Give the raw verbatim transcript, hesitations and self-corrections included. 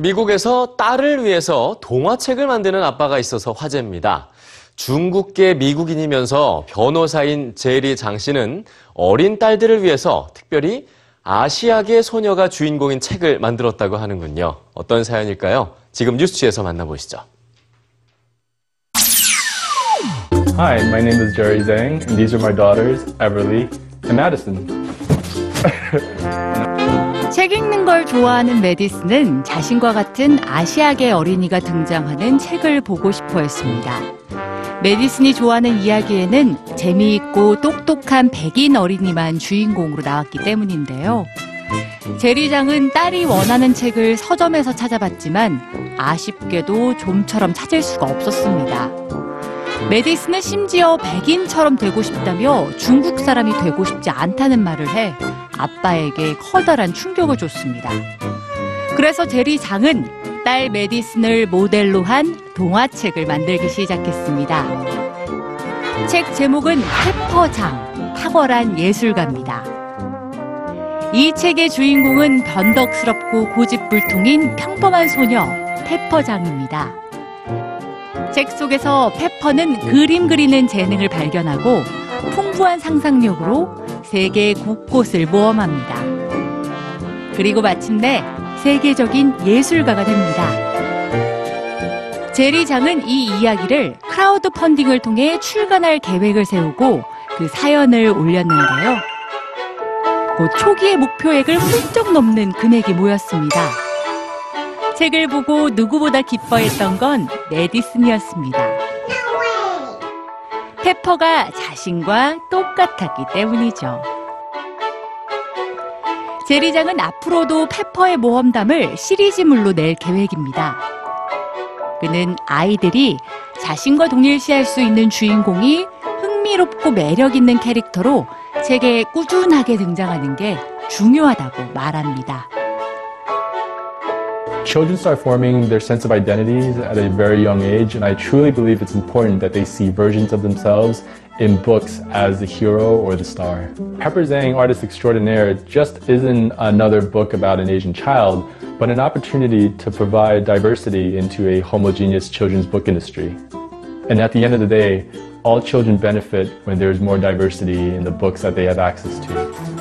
미국에서 딸을 위해서 동화책을 만드는 아빠가 있어서 화제입니다. 중국계 미국인이면서 변호사인 제리 장 씨는 어린 딸들을 위해서 특별히 아시아계 소녀가 주인공인 책을 만들었다고 하는군요. 어떤 사연일까요? 지금 뉴스취에서 만나보시죠. Hi, my name is Jerry Zhang, and these are my daughters, Everly and Madison. 책 읽는 걸 좋아하는 매디슨은 자신과 같은 아시아계 어린이가 등장하는 책을 보고 싶어 했습니다. 매디슨이 좋아하는 이야기에는 재미있고 똑똑한 백인 어린이만 주인공으로 나왔기 때문인데요. 제리 장은 딸이 원하는 책을 서점에서 찾아봤지만 아쉽게도 좀처럼 찾을 수가 없었습니다. 매디슨은 심지어 백인처럼 되고 싶다며 중국 사람이 되고 싶지 않다는 말을 해 아빠에게 커다란 충격을 줬습니다. 그래서 제리 장은 딸 매디슨을 모델로 한 동화책을 만들기 시작했습니다. 책 제목은 페퍼 장, 탁월한 예술가입니다. 이 책의 주인공은 변덕스럽고 고집불통인 평범한 소녀 페퍼 장입니다. 책 속에서 페퍼는 그림 그리는 재능을 발견하고 풍부한 상상력으로 세계 곳곳을 모험합니다. 그리고 마침내 세계적인 예술가가 됩니다. 제리 장은 이 이야기를 크라우드 펀딩을 통해 출간할 계획을 세우고 그 사연을 올렸는데요. 곧 초기의 목표액을 훌쩍 넘는 금액이 모였습니다. 책을 보고 누구보다 기뻐했던 건 매디슨이었습니다. 페퍼가 자신과 똑같았기 때문이죠. 제리 장은 앞으로도 페퍼의 모험담을 시리즈물로 낼 계획입니다. 그는 아이들이 자신과 동일시할 수 있는 주인공이 흥미롭고 매력 있는 캐릭터로 책에 꾸준하게 등장하는 게 중요하다고 말합니다. Children start forming their sense of identities at a very young age, and I truly believe it's important that they see versions of themselves in books as the hero or the star. Pepper Zhang, Artist Extraordinaire, just isn't another book about an Asian child, but an opportunity to provide diversity into a homogeneous children's book industry. And at the end of the day, all children benefit when there's more diversity in the books that they have access to.